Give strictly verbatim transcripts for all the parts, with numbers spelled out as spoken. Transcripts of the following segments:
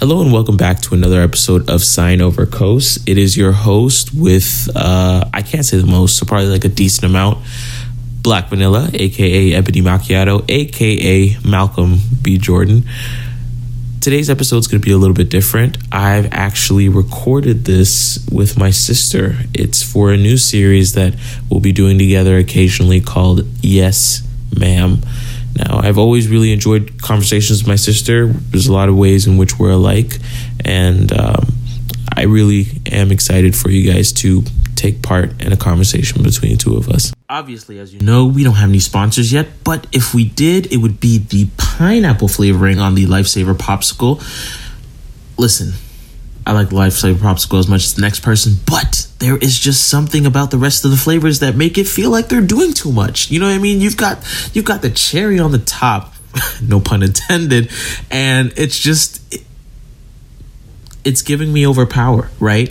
Hello and welcome back to another episode of Sign Over Coast. It is your host with, uh, I can't say the most, so probably like a decent amount, Black Vanilla, a k a. Ebony Macchiato, a k a. Malcolm B. Jordan. Today's episode is going to be a little bit different. I've actually recorded this with my sister. It's for a new series that we'll be doing together occasionally called Yes, Ma'am. Now, I've always really enjoyed conversations with my sister. There's a lot of ways in which we're alike, and um, I really am excited for you guys to take part in a conversation between the two of us. Obviously, as you know, we don't have any sponsors yet, but if we did, it would be the pineapple flavoring on the Lifesaver Popsicle. Listen, I like the Lifesaver Popsicle as much as the next person, but there is just something about the rest of the flavors that make it feel like they're doing too much. You know what I mean? You've got you've got the cherry on the top, no pun intended, and it's just, it, it's giving me overpower, right?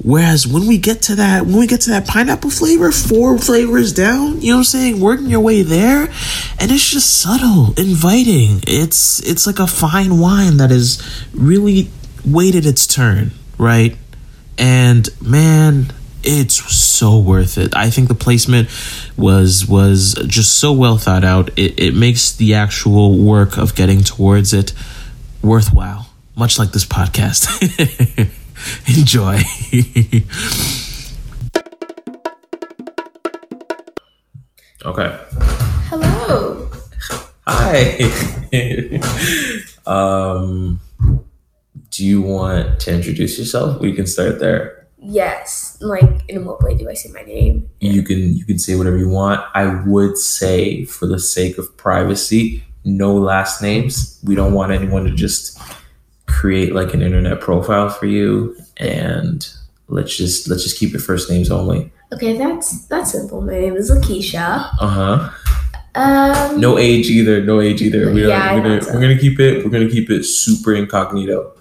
Whereas when we get to that, when we get to that pineapple flavor, four flavors down, you know what I'm saying? Working your way there, and it's just subtle, inviting. It's it's like a fine wine that is really waited its turn, right? And man, it's so worth it. I think the placement was was just so well thought out. It, it makes the actual work of getting towards it worthwhile, much like this podcast. Enjoy. Okay. Hello. Hi. um Do you want to introduce yourself? We can start there. Yes. Like, in what way do I say my name? You can you can say whatever you want. I would say, for the sake of privacy, no last names. We don't want anyone to just create like an internet profile for you, and let's just let's just keep your first names only. Okay, that's that's simple. My name is Lakeisha. Uh-huh. Um No age either. No age either. We yeah, we're gonna, so. we're gonna keep it we're gonna keep it super incognito.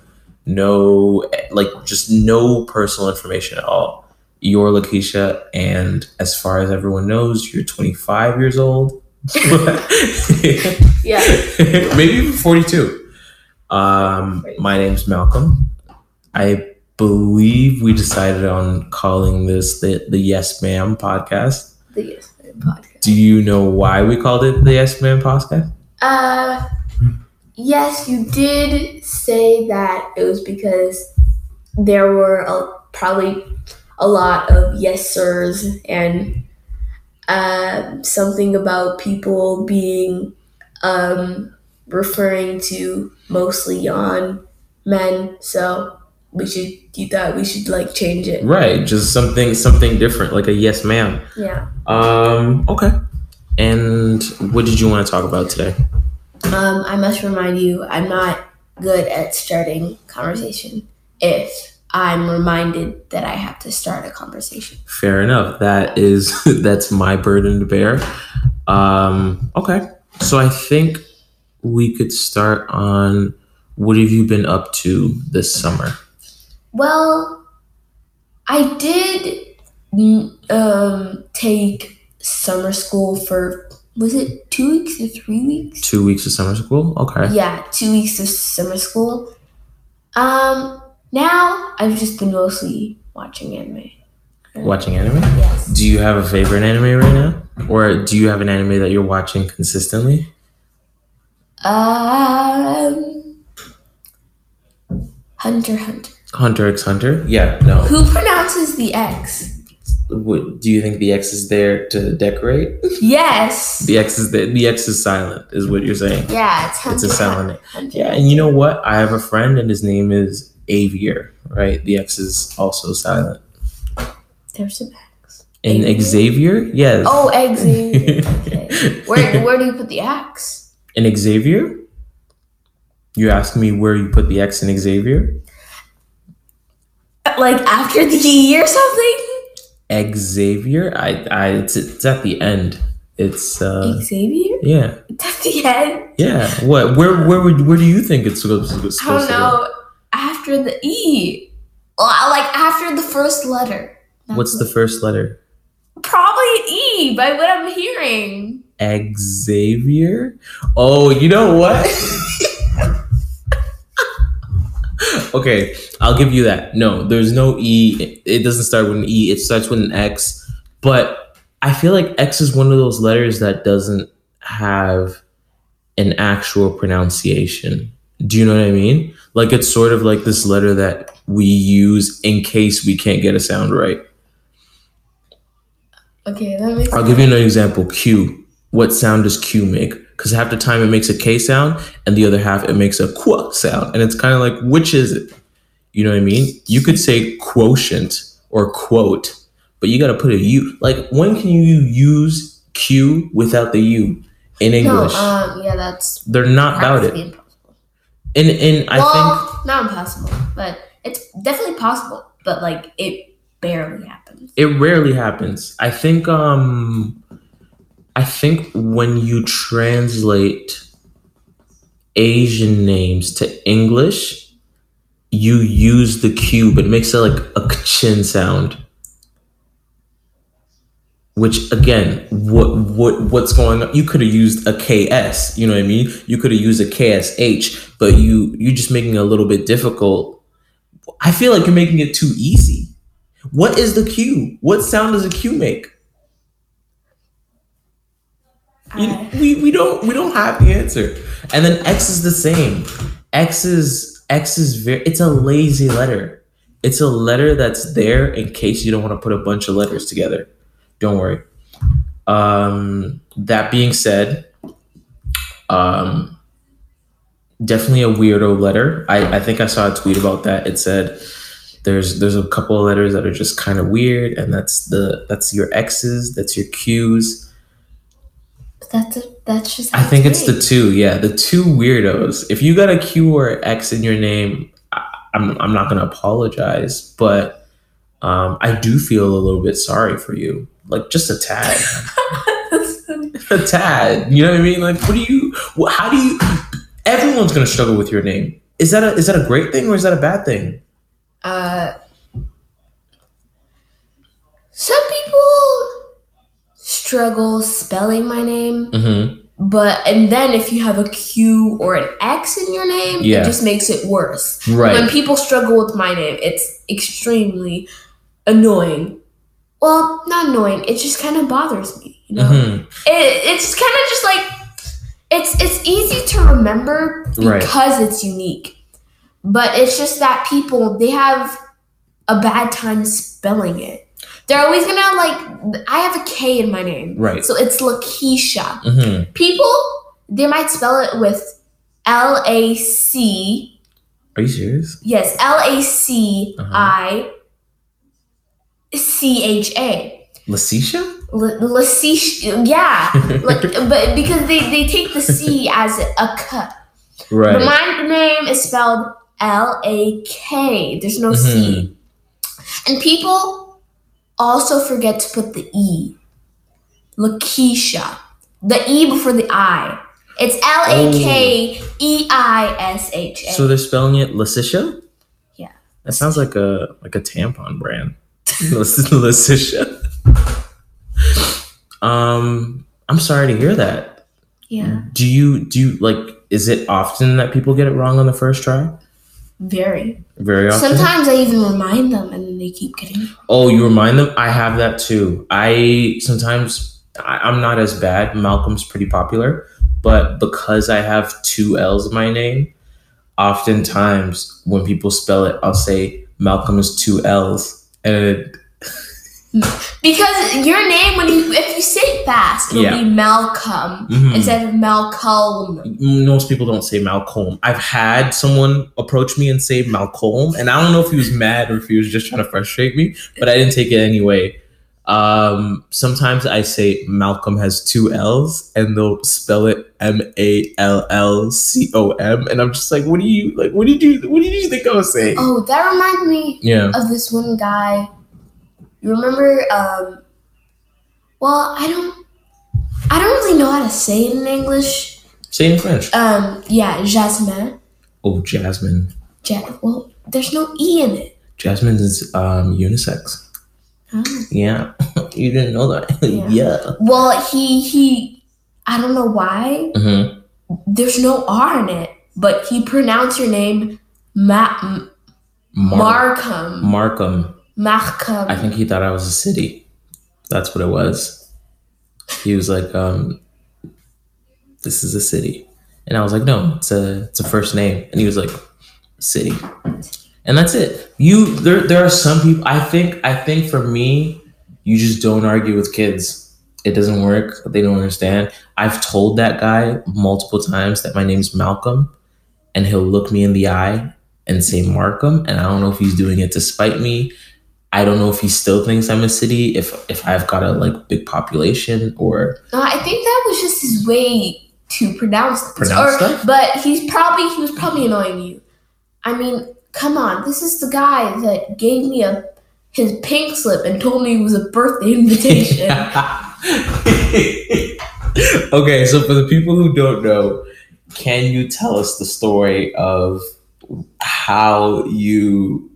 No, like, just no personal information at all. You're Lakeisha, and as far as everyone knows, you're twenty-five years old. Yeah. Maybe even forty-two. Um, my name's Malcolm. I believe we decided on calling this the, the Yes Ma'am podcast. The Yes Ma'am podcast. Do you know why we called it the Yes Ma'am podcast? Uh... Yes, you did say that it was because there were a, probably a lot of yes sirs and uh, something about people being um, referring to mostly on men. So we should you thought we should like change it, right? Just something something different, like a yes ma'am. Yeah. Um. Okay. And what did you want to talk about today? Um, I must remind you, I'm not good at starting conversation if I'm reminded that I have to start a conversation. Fair enough. That is, that's my burden to bear. Um, okay. So I think we could start on, what have you been up to this summer? Well, I did um, take summer school for Was it two weeks or three weeks? Two weeks of summer school? Okay. Yeah, two weeks of summer school. Um, now I've just been mostly watching anime. Watching anime? Yes. Do you have a favorite anime right now? Or do you have an anime that you're watching consistently? Um, Hunter x Hunter. Hunter x Hunter? Yeah, no. Who pronounces the X? What, do you think the X is there to decorate? Yes. The X is the, the X is silent, is what you're saying. Yeah, it's Hunter. It's a silent. Hunter. Yeah, and you know what? I have a friend, and his name is Xavier. Right? The X is also silent. There's an X. And Xavier? Xavier? Yes. Oh, Xavier. Okay. Where where do you put the X? In Xavier? You're asking me where you put the X in Xavier? Like after the E or something? Xavier, I, I, it's, it's at the end. It's uh, Xavier. Yeah, it's at the end. Yeah. What? Where? Where would? Where do you think it's supposed, supposed to go? I don't know. After the E, like after the first letter. That's What's the first letter? Probably an E, by what I'm hearing. Xavier. Oh, you know what? Okay, I'll give you that. No, there's no E. It doesn't start with an E. It starts with an X. But I feel like X is one of those letters that doesn't have an actual pronunciation. Do you know what I mean? Like, it's sort of like this letter that we use in case we can't get a sound right. Okay, that makes I'll sense. Give you another example. Q. What sound does Q make? Because half the time it makes a K sound, and the other half it makes a Q sound. And it's kind of like, which is it? You know what I mean? You could say quotient or quote, but you got to put a U. Like, when can you use Q without the U in English? No, um, yeah, that's... They're not about it. Impossible. And, and I well, think... not impossible, but it's definitely possible. But, like, it barely happens. It rarely happens. I think, um... I think when you translate Asian names to English, you use the Q, but it makes it like a chin sound. Which again, what what what's going on? You could have used a K S, you know what I mean? You could have used a K S H, but you you're just making it a little bit difficult. I feel like you're making it too easy. What is the Q? What sound does a Q make? You, we we don't we don't have the answer. And then X is the same. X is X is very it's a lazy letter. It's a letter that's there in case you don't want to put a bunch of letters together. Don't worry. Um, that being said, um, definitely a weirdo letter. I, I think I saw a tweet about that. It said there's there's a couple of letters that are just kind of weird, and that's the that's your X's, that's your Q's. That's a, that's just. I think it's the two, yeah, the two weirdos. If you got a Q or an X in your name, I, I'm I'm not gonna apologize, but um, I do feel a little bit sorry for you, like just a tad, a tad. You know what I mean? Like, what do you? What, how do you? Everyone's gonna struggle with your name. Is that a is that a great thing or is that a bad thing? Uh, some people struggle spelling my name, mm-hmm. but and then if you have a Q or an X in your name, yeah. It just makes it worse. Right. When people struggle with my name, it's extremely annoying. Well, not annoying. It just kind of bothers me. You know, mm-hmm. it, it's kind of just like it's it's easy to remember because right. It's unique, but it's just that people they have a bad time spelling it. They're always going to, like, I have a K in my name. Right. So it's Lakeisha. Mm-hmm. People, they might spell it with L A C. Are you serious? Yes, L A C I C H A. Lakeisha? Lakeisha, yeah. like, but because they, they take the C as a K. Right. But my name is spelled L A K. There's no mm-hmm. C. And people... also forget to put the E. Lakeisha. The E before the I. It's L A K E I S H A. So they're spelling it Lakeisha? Yeah. That sounds like a like a tampon brand. Lakeisha. Um, I'm sorry to hear that. Yeah. Do you do you like is it often that people get it wrong on the first try? Very. Very often. Sometimes I even remind them and then they keep getting it. Oh, you remind them? I have that too. I sometimes I, I'm not as bad. Malcolm's pretty popular, but because I have two L's in my name, oftentimes when people spell it, I'll say Malcolm is two L's, and it, because your name when you if you say it fast, it'll yeah. be Malcolm mm-hmm. instead of Malcolm. Most people don't say Malcolm. I've had someone approach me and say Malcolm, and I don't know if he was mad or if he was just trying to frustrate me, but I didn't take it anyway. Um, sometimes I say Malcolm has two L's, and they'll spell it M A L L C O M, and I'm just like, what do you like? What did you what did you think I was saying? Oh, that reminds me yeah. of this one guy. You remember, um, well, I don't, I don't really know how to say it in English. Say it in French. Um, yeah, Jasmine. Oh, Jasmine. Ja- well, there's no E in it. Jasmine is um, unisex. Huh? Yeah. You didn't know that. Yeah. yeah. Well, he, he, I don't know why. Mm-hmm. There's no R in it, but he pronounced your name Ma- Mar- Markham. Markham. Markham. I think he thought I was a city. That's what it was. He was like, um, this is a city. And I was like, no, it's a it's a first name. And he was like, city. And that's it. You there there are some people I think I think for me, you just don't argue with kids. It doesn't work. They don't understand. I've told that guy multiple times that my name's Malcolm, and he'll look me in the eye and say Markham. And I don't know if he's doing it to spite me. I don't know if he still thinks I'm a city, if if I've got a like big population or uh, I think that was just his way to pronounce this. Pronounce or, stuff? But he's probably he was probably annoying you. I mean, come on, this is the guy that gave me a his pink slip and told me it was a birthday invitation. Okay, so for the people who don't know, can you tell us the story of how you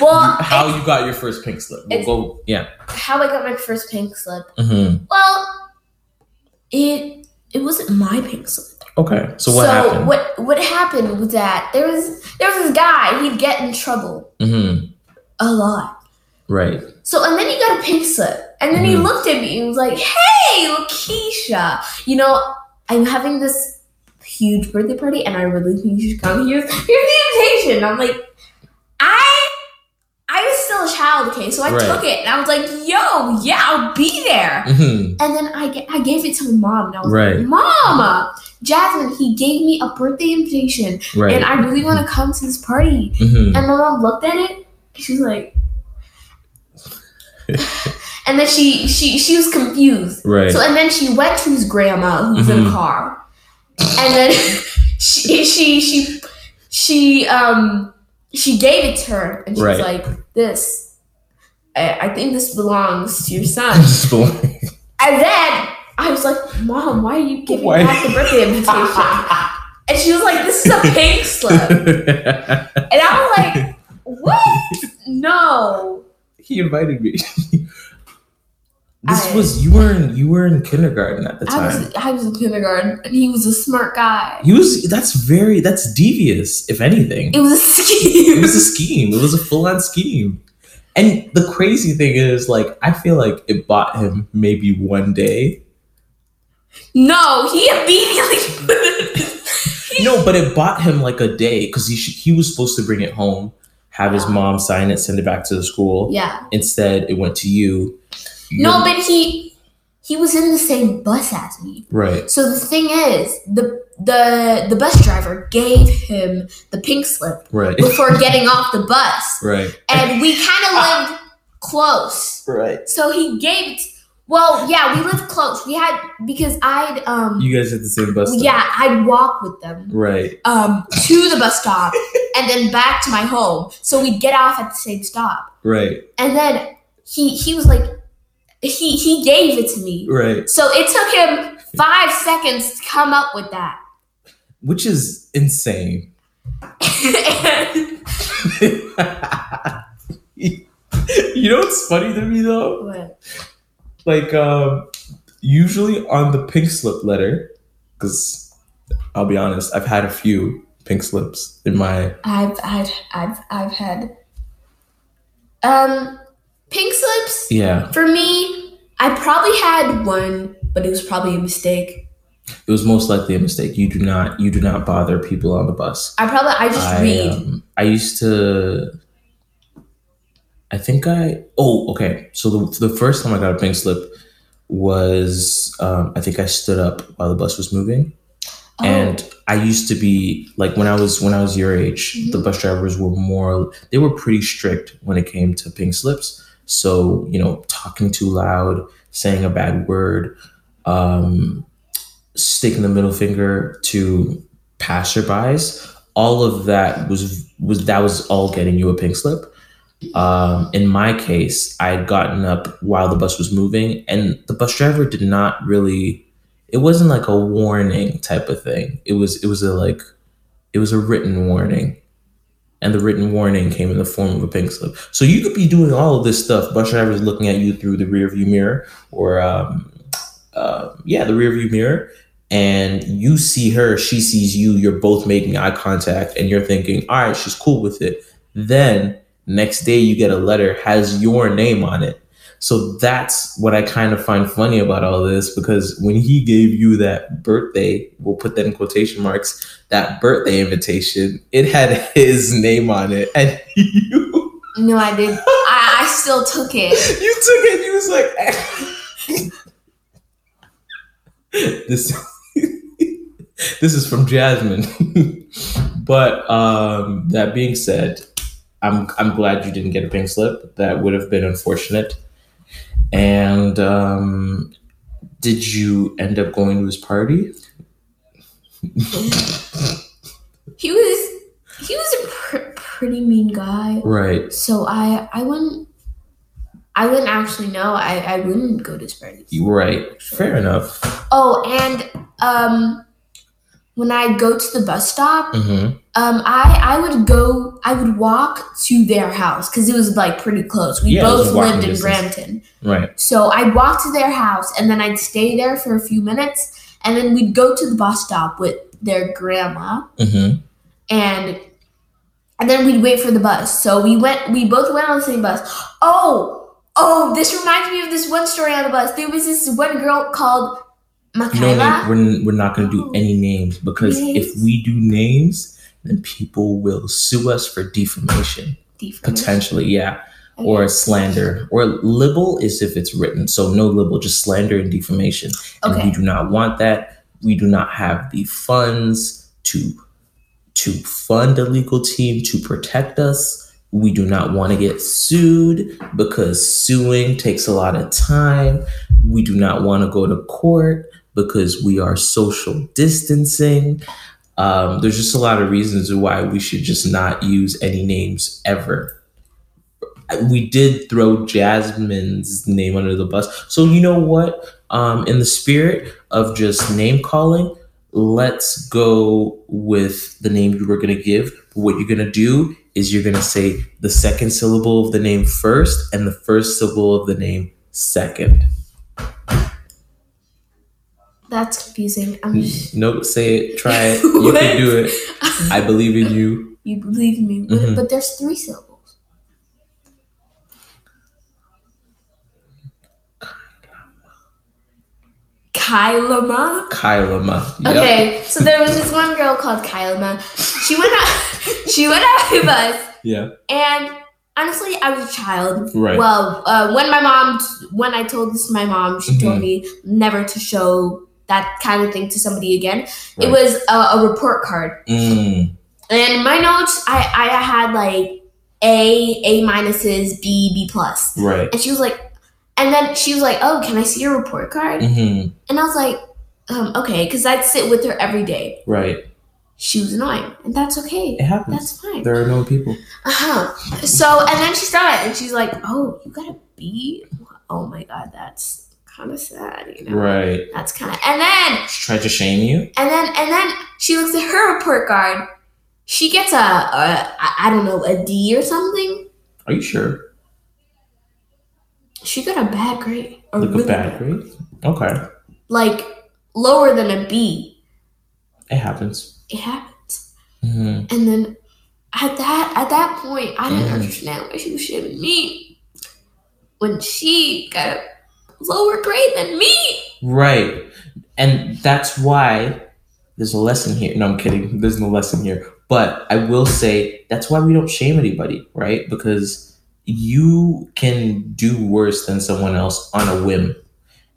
well how I, you got your first pink slip? We'll go, yeah. How I got my first pink slip. Mm-hmm. Well, it it wasn't my pink slip. Okay, so what so happened? What what happened was that there was there was this guy. He'd get in trouble mm-hmm. a lot, right? So and then he got a pink slip, and then mm-hmm. he looked at me and was like, "Hey, Lakeisha, you know, I'm having this huge birthday party, and I really think you should come. Here's here's the invitation." I'm like, I I was still a child, okay, so I right. took it, and I was like, "Yo, yeah, I'll be there." Mm-hmm. And then I I gave it to my mom, and I was right. like, "Mama, Jasmine, he gave me a birthday invitation, right. and I really want to come to this party." Mm-hmm. And my mom looked at it. She was like, and then she she she was confused. Right. So and then she went to his grandma, who's mm-hmm. in the car, and then she she she she um she gave it to her, and she right. was like, "This, I, I think this belongs to your son." And then I was like, "Mom, why are you giving why? back the birthday invitation?" And she was like, "This is a pink slip." And I was like, "What? No." He invited me. This I, was you were in you were in kindergarten at the time. I was, I was in kindergarten, and he was a smart guy. He was that's very that's devious, if anything. It was a scheme. It was a scheme. It was a full-on scheme. And the crazy thing is, like, I feel like it bought him maybe one day. No, he immediately. he, no, but it bought him like a day because he sh- he was supposed to bring it home, have his mom sign it, send it back to the school. Yeah. Instead, it went to you. You're... No, but he he was in the same bus as me. Right. So the thing is, the the the bus driver gave him the pink slip right. before getting off the bus. Right. And we kind of lived close. Right. So he gave it. Well, yeah, we lived close. We had because I'd um. You guys had the same bus stop. Yeah, I'd walk with them. Right. Um, to the bus stop and then back to my home. So we'd get off at the same stop. Right. And then he he was like, he he gave it to me. Right. So it took him five seconds to come up with that, which is insane. You know what's funny to me though? What? Like, um, usually on the pink slip letter, because I'll be honest, I've had a few pink slips in my. I've I've I've I've had. Um, pink slips. Yeah. For me, I probably had one, but it was probably a mistake. It was most likely a mistake. You do not you do not bother people on the bus. I probably I just I, read. Um, I used to. I think I, oh, okay. So the, the first time I got a pink slip was, um, I think I stood up while the bus was moving. Oh. And I used to be like, when I was, when I was your age, mm-hmm. the bus drivers were more, they were pretty strict when it came to pink slips. So, you know, talking too loud, saying a bad word, um, sticking the middle finger to passerbys, all of that was, was, that was all getting you a pink slip. Um, in my case, I had gotten up while the bus was moving, and the bus driver did not really, it wasn't like a warning type of thing. It was, it was a like, it was a written warning, and the written warning came in the form of a pink slip. So you could be doing all of this stuff. Bus driver is looking at you through the rear view mirror or, um, uh, yeah, the rear view mirror, and you see her, she sees you, you're both making eye contact, and you're thinking, all right, she's cool with it. Then next day you get a letter, has your name on it. So that's what I kind of find funny about all this, because when he gave you that birthday, we'll put that in quotation marks, that birthday invitation, it had his name on it. And you... No, I didn't. I, I still took it. You took it. You was like... this, this is from Jasmine. But um, that being said, I'm I'm glad you didn't get a pink slip. That would have been unfortunate. And um, did you end up going to his party? He was he was a pr- pretty mean guy, right? So I I wouldn't I wouldn't actually know. I, I wouldn't go to his party. Right, actually. Fair enough. Oh, and um, when I go to the bus stop, mm-hmm. um, I I would go I would walk to their house because it was like pretty close. We yeah, both lived in distance. Brampton. Right. So I'd walk to their house and then I'd stay there for a few minutes and then we'd go to the bus stop with their grandma. Mm-hmm. And and then we'd wait for the bus. So we went we both went on the same bus. Oh, oh, this reminds me of this one story on the bus. There was this one girl called Makayla. No, we're we're not going to do any names because names. If we do names, then people will sue us for defamation. Defamation. Potentially, yeah. Okay. Or slander, or libel is if it's written. So no libel, just slander and defamation. And okay. We do not want that. We do not have the funds to to fund a legal team to protect us. We do not want to get sued because suing takes a lot of time. We do not want to go to court because we are social distancing. Um, there's just a lot of reasons why we should just not use any names ever. We did throw Jasmine's name under the bus. So you know what? Um, in the spirit of just name calling, let's go with the name you were going to give. What you're going to do is you're going to say the second syllable of the name first and the first syllable of the name second. That's confusing. I'm just... Nope, say it. Try it. You can do it. I believe in you. You believe in me. Mm-hmm. But there's three syllables. Kailama? Kailama. Yep. Okay, so there was this one girl called Kailama. She went out she went out with us. Yeah. And honestly, I was a child. Right. Well, uh, when my mom when I told this to my mom, she mm-hmm. told me never to show that kind of thing to somebody again. Right. It was a, a report card. Mm. And my notes, I, I had like A, A minuses, B, B plus. Right. And she was like, And then she was like, oh, can I see your report card? Mm-hmm. And I was like, um, okay, because I'd sit with her every day. Right. She was annoying, and that's okay. It happens. That's fine. There are no people. Uh-huh. So, and then she saw it, and she's like, oh, you got a B? Oh, my God, that's kind of sad, you know? Right. That's kind of, and then. She tried to shame you? And then, and then she looks at her report card. She gets a, a I don't know, a D or something. Are you sure? She got a bad grade. Or like really a bad grade? Okay. Like, lower than a B. It happens. It happens. Mm-hmm. And then, at that at that point, I didn't mm-hmm. understand why she was shaming me when she got a lower grade than me. Right. And that's why there's a lesson here. No, I'm kidding. There's no lesson here. But I will say, that's why we don't shame anybody, right? Because... you can do worse than someone else on a whim.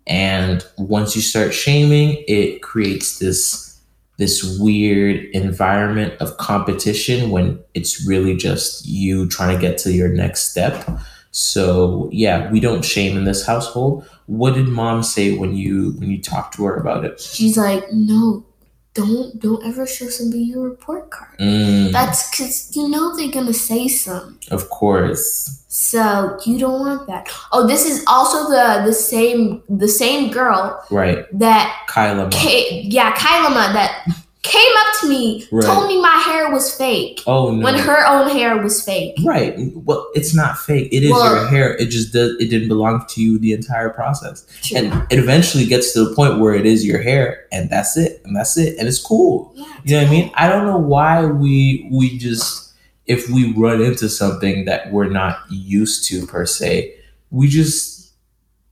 And once you start shaming, it creates this, this weird environment of competition when it's really just you trying to get to your next step. So yeah, we don't shame in this household. What did mom say when you, when you talked to her about it? She's like, no, don't, don't ever show somebody your report card. Mm. That's because you know they're going to say something. Of course. So you don't want that. Oh, this is also the the same the same girl. Right. That Kailama. K- yeah, Kailama that came up to me, right. Told me my hair was fake. Oh no. When her own hair was fake. Right. Well, it's not fake. It is well, your hair. It just does, it didn't belong to you the entire process. True. And it eventually gets to the point where it is your hair and that's it. And that's it. And it's cool. Yeah, you know what I mean? I don't know why we we just if we run into something that we're not used to per se, we just,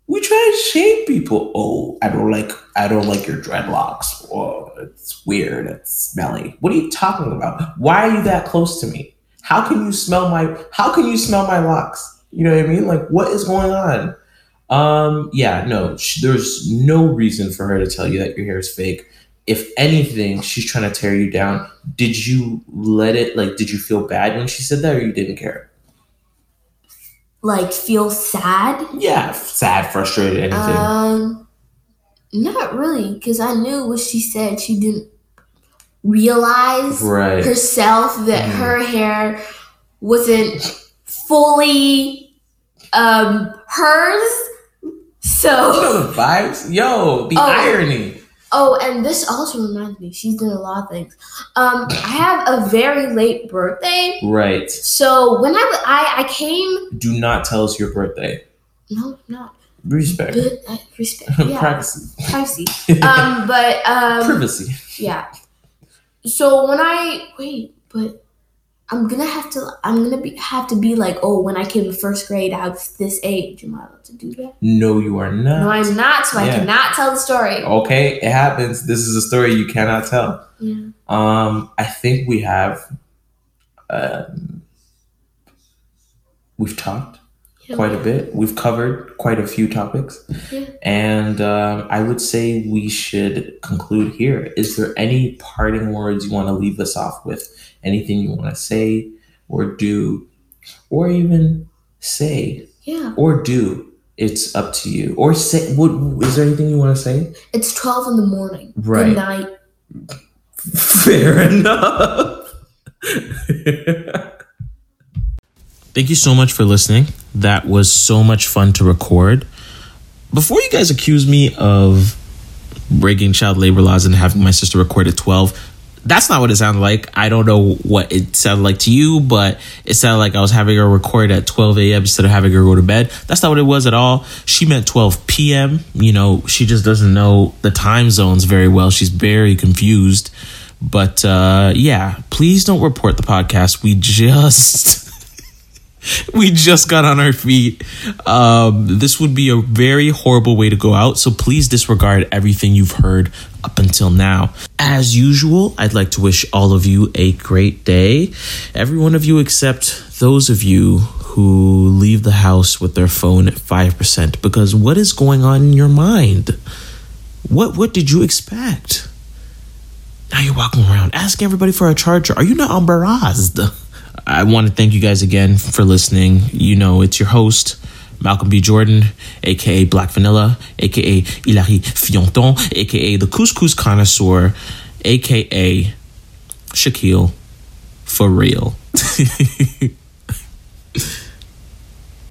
we try to shame people. Oh, I don't like, I don't like your dreadlocks. Oh, it's weird. It's smelly. What are you talking about? Why are you that close to me? How can you smell my, how can you smell my locks? You know what I mean? Like, what is going on? Um, yeah, no, she, there's no reason for her to tell you that your hair is fake. If anything, she's trying to tear you down. Did you let it, like, did you feel bad when she said that, or you didn't care? Like, feel sad? Yeah, sad, frustrated, anything. Um, not really, because I knew what she said. She didn't realize right. herself that mm. her hair wasn't fully um, hers. So, you know the vibes? Yo, the oh. irony. Oh, and this also reminds me, she's done a lot of things. Um, I have a very late birthday. Right. So when I, I, I came... Do not tell us your birthday. No, not. Respect. But, uh, respect, yeah. Privacy. Privacy. Um, but... Um, Privacy. Yeah. So when I... Wait, but I'm going to have to... I'm going to be have to be like, oh, when I came to first grade, I was this age. Am I allowed to do that? No, you are not. No, I'm not, so yeah. I cannot tell the story. Okay, it happens. This is a story you cannot tell. Yeah. Um, I think we have... Um, we've talked yeah. quite a bit. We've covered quite a few topics. Yeah. And um, I would say we should conclude here. Is there any parting words you want to leave us off with? Anything you want to say or do, or even say yeah. or do, it's up to you. Or say, what is there anything you want to say? It's twelve in the morning. Right. Good night. Fair enough. Thank you so much for listening. That was so much fun to record. Before you guys accuse me of breaking child labor laws and having my sister record at twelve, that's not what it sounded like. I don't know what it sounded like to you, but it sounded like I was having her record at twelve a.m. instead of having her go to bed. That's not what it was at all. She meant twelve p.m. You know, she just doesn't know the time zones very well. She's very confused. But uh, yeah, please don't report the podcast. We just... We just got on our feet. Um, this would be a very horrible way to go out, so please disregard everything you've heard up until now. As usual, I'd like to wish all of you a great day. Every one of you except those of you who leave the house with their phone at five percent, because what is going on in your mind? What, what did you expect? Now you're walking around asking everybody for a charger. Are you not embarrassed? I want to thank you guys again for listening. You know, it's your host, Malcolm B. Jordan, a k a. Black Vanilla, a k a. Hilary Fionton, a k a the Couscous Connoisseur, a k a. Shaquille, for real.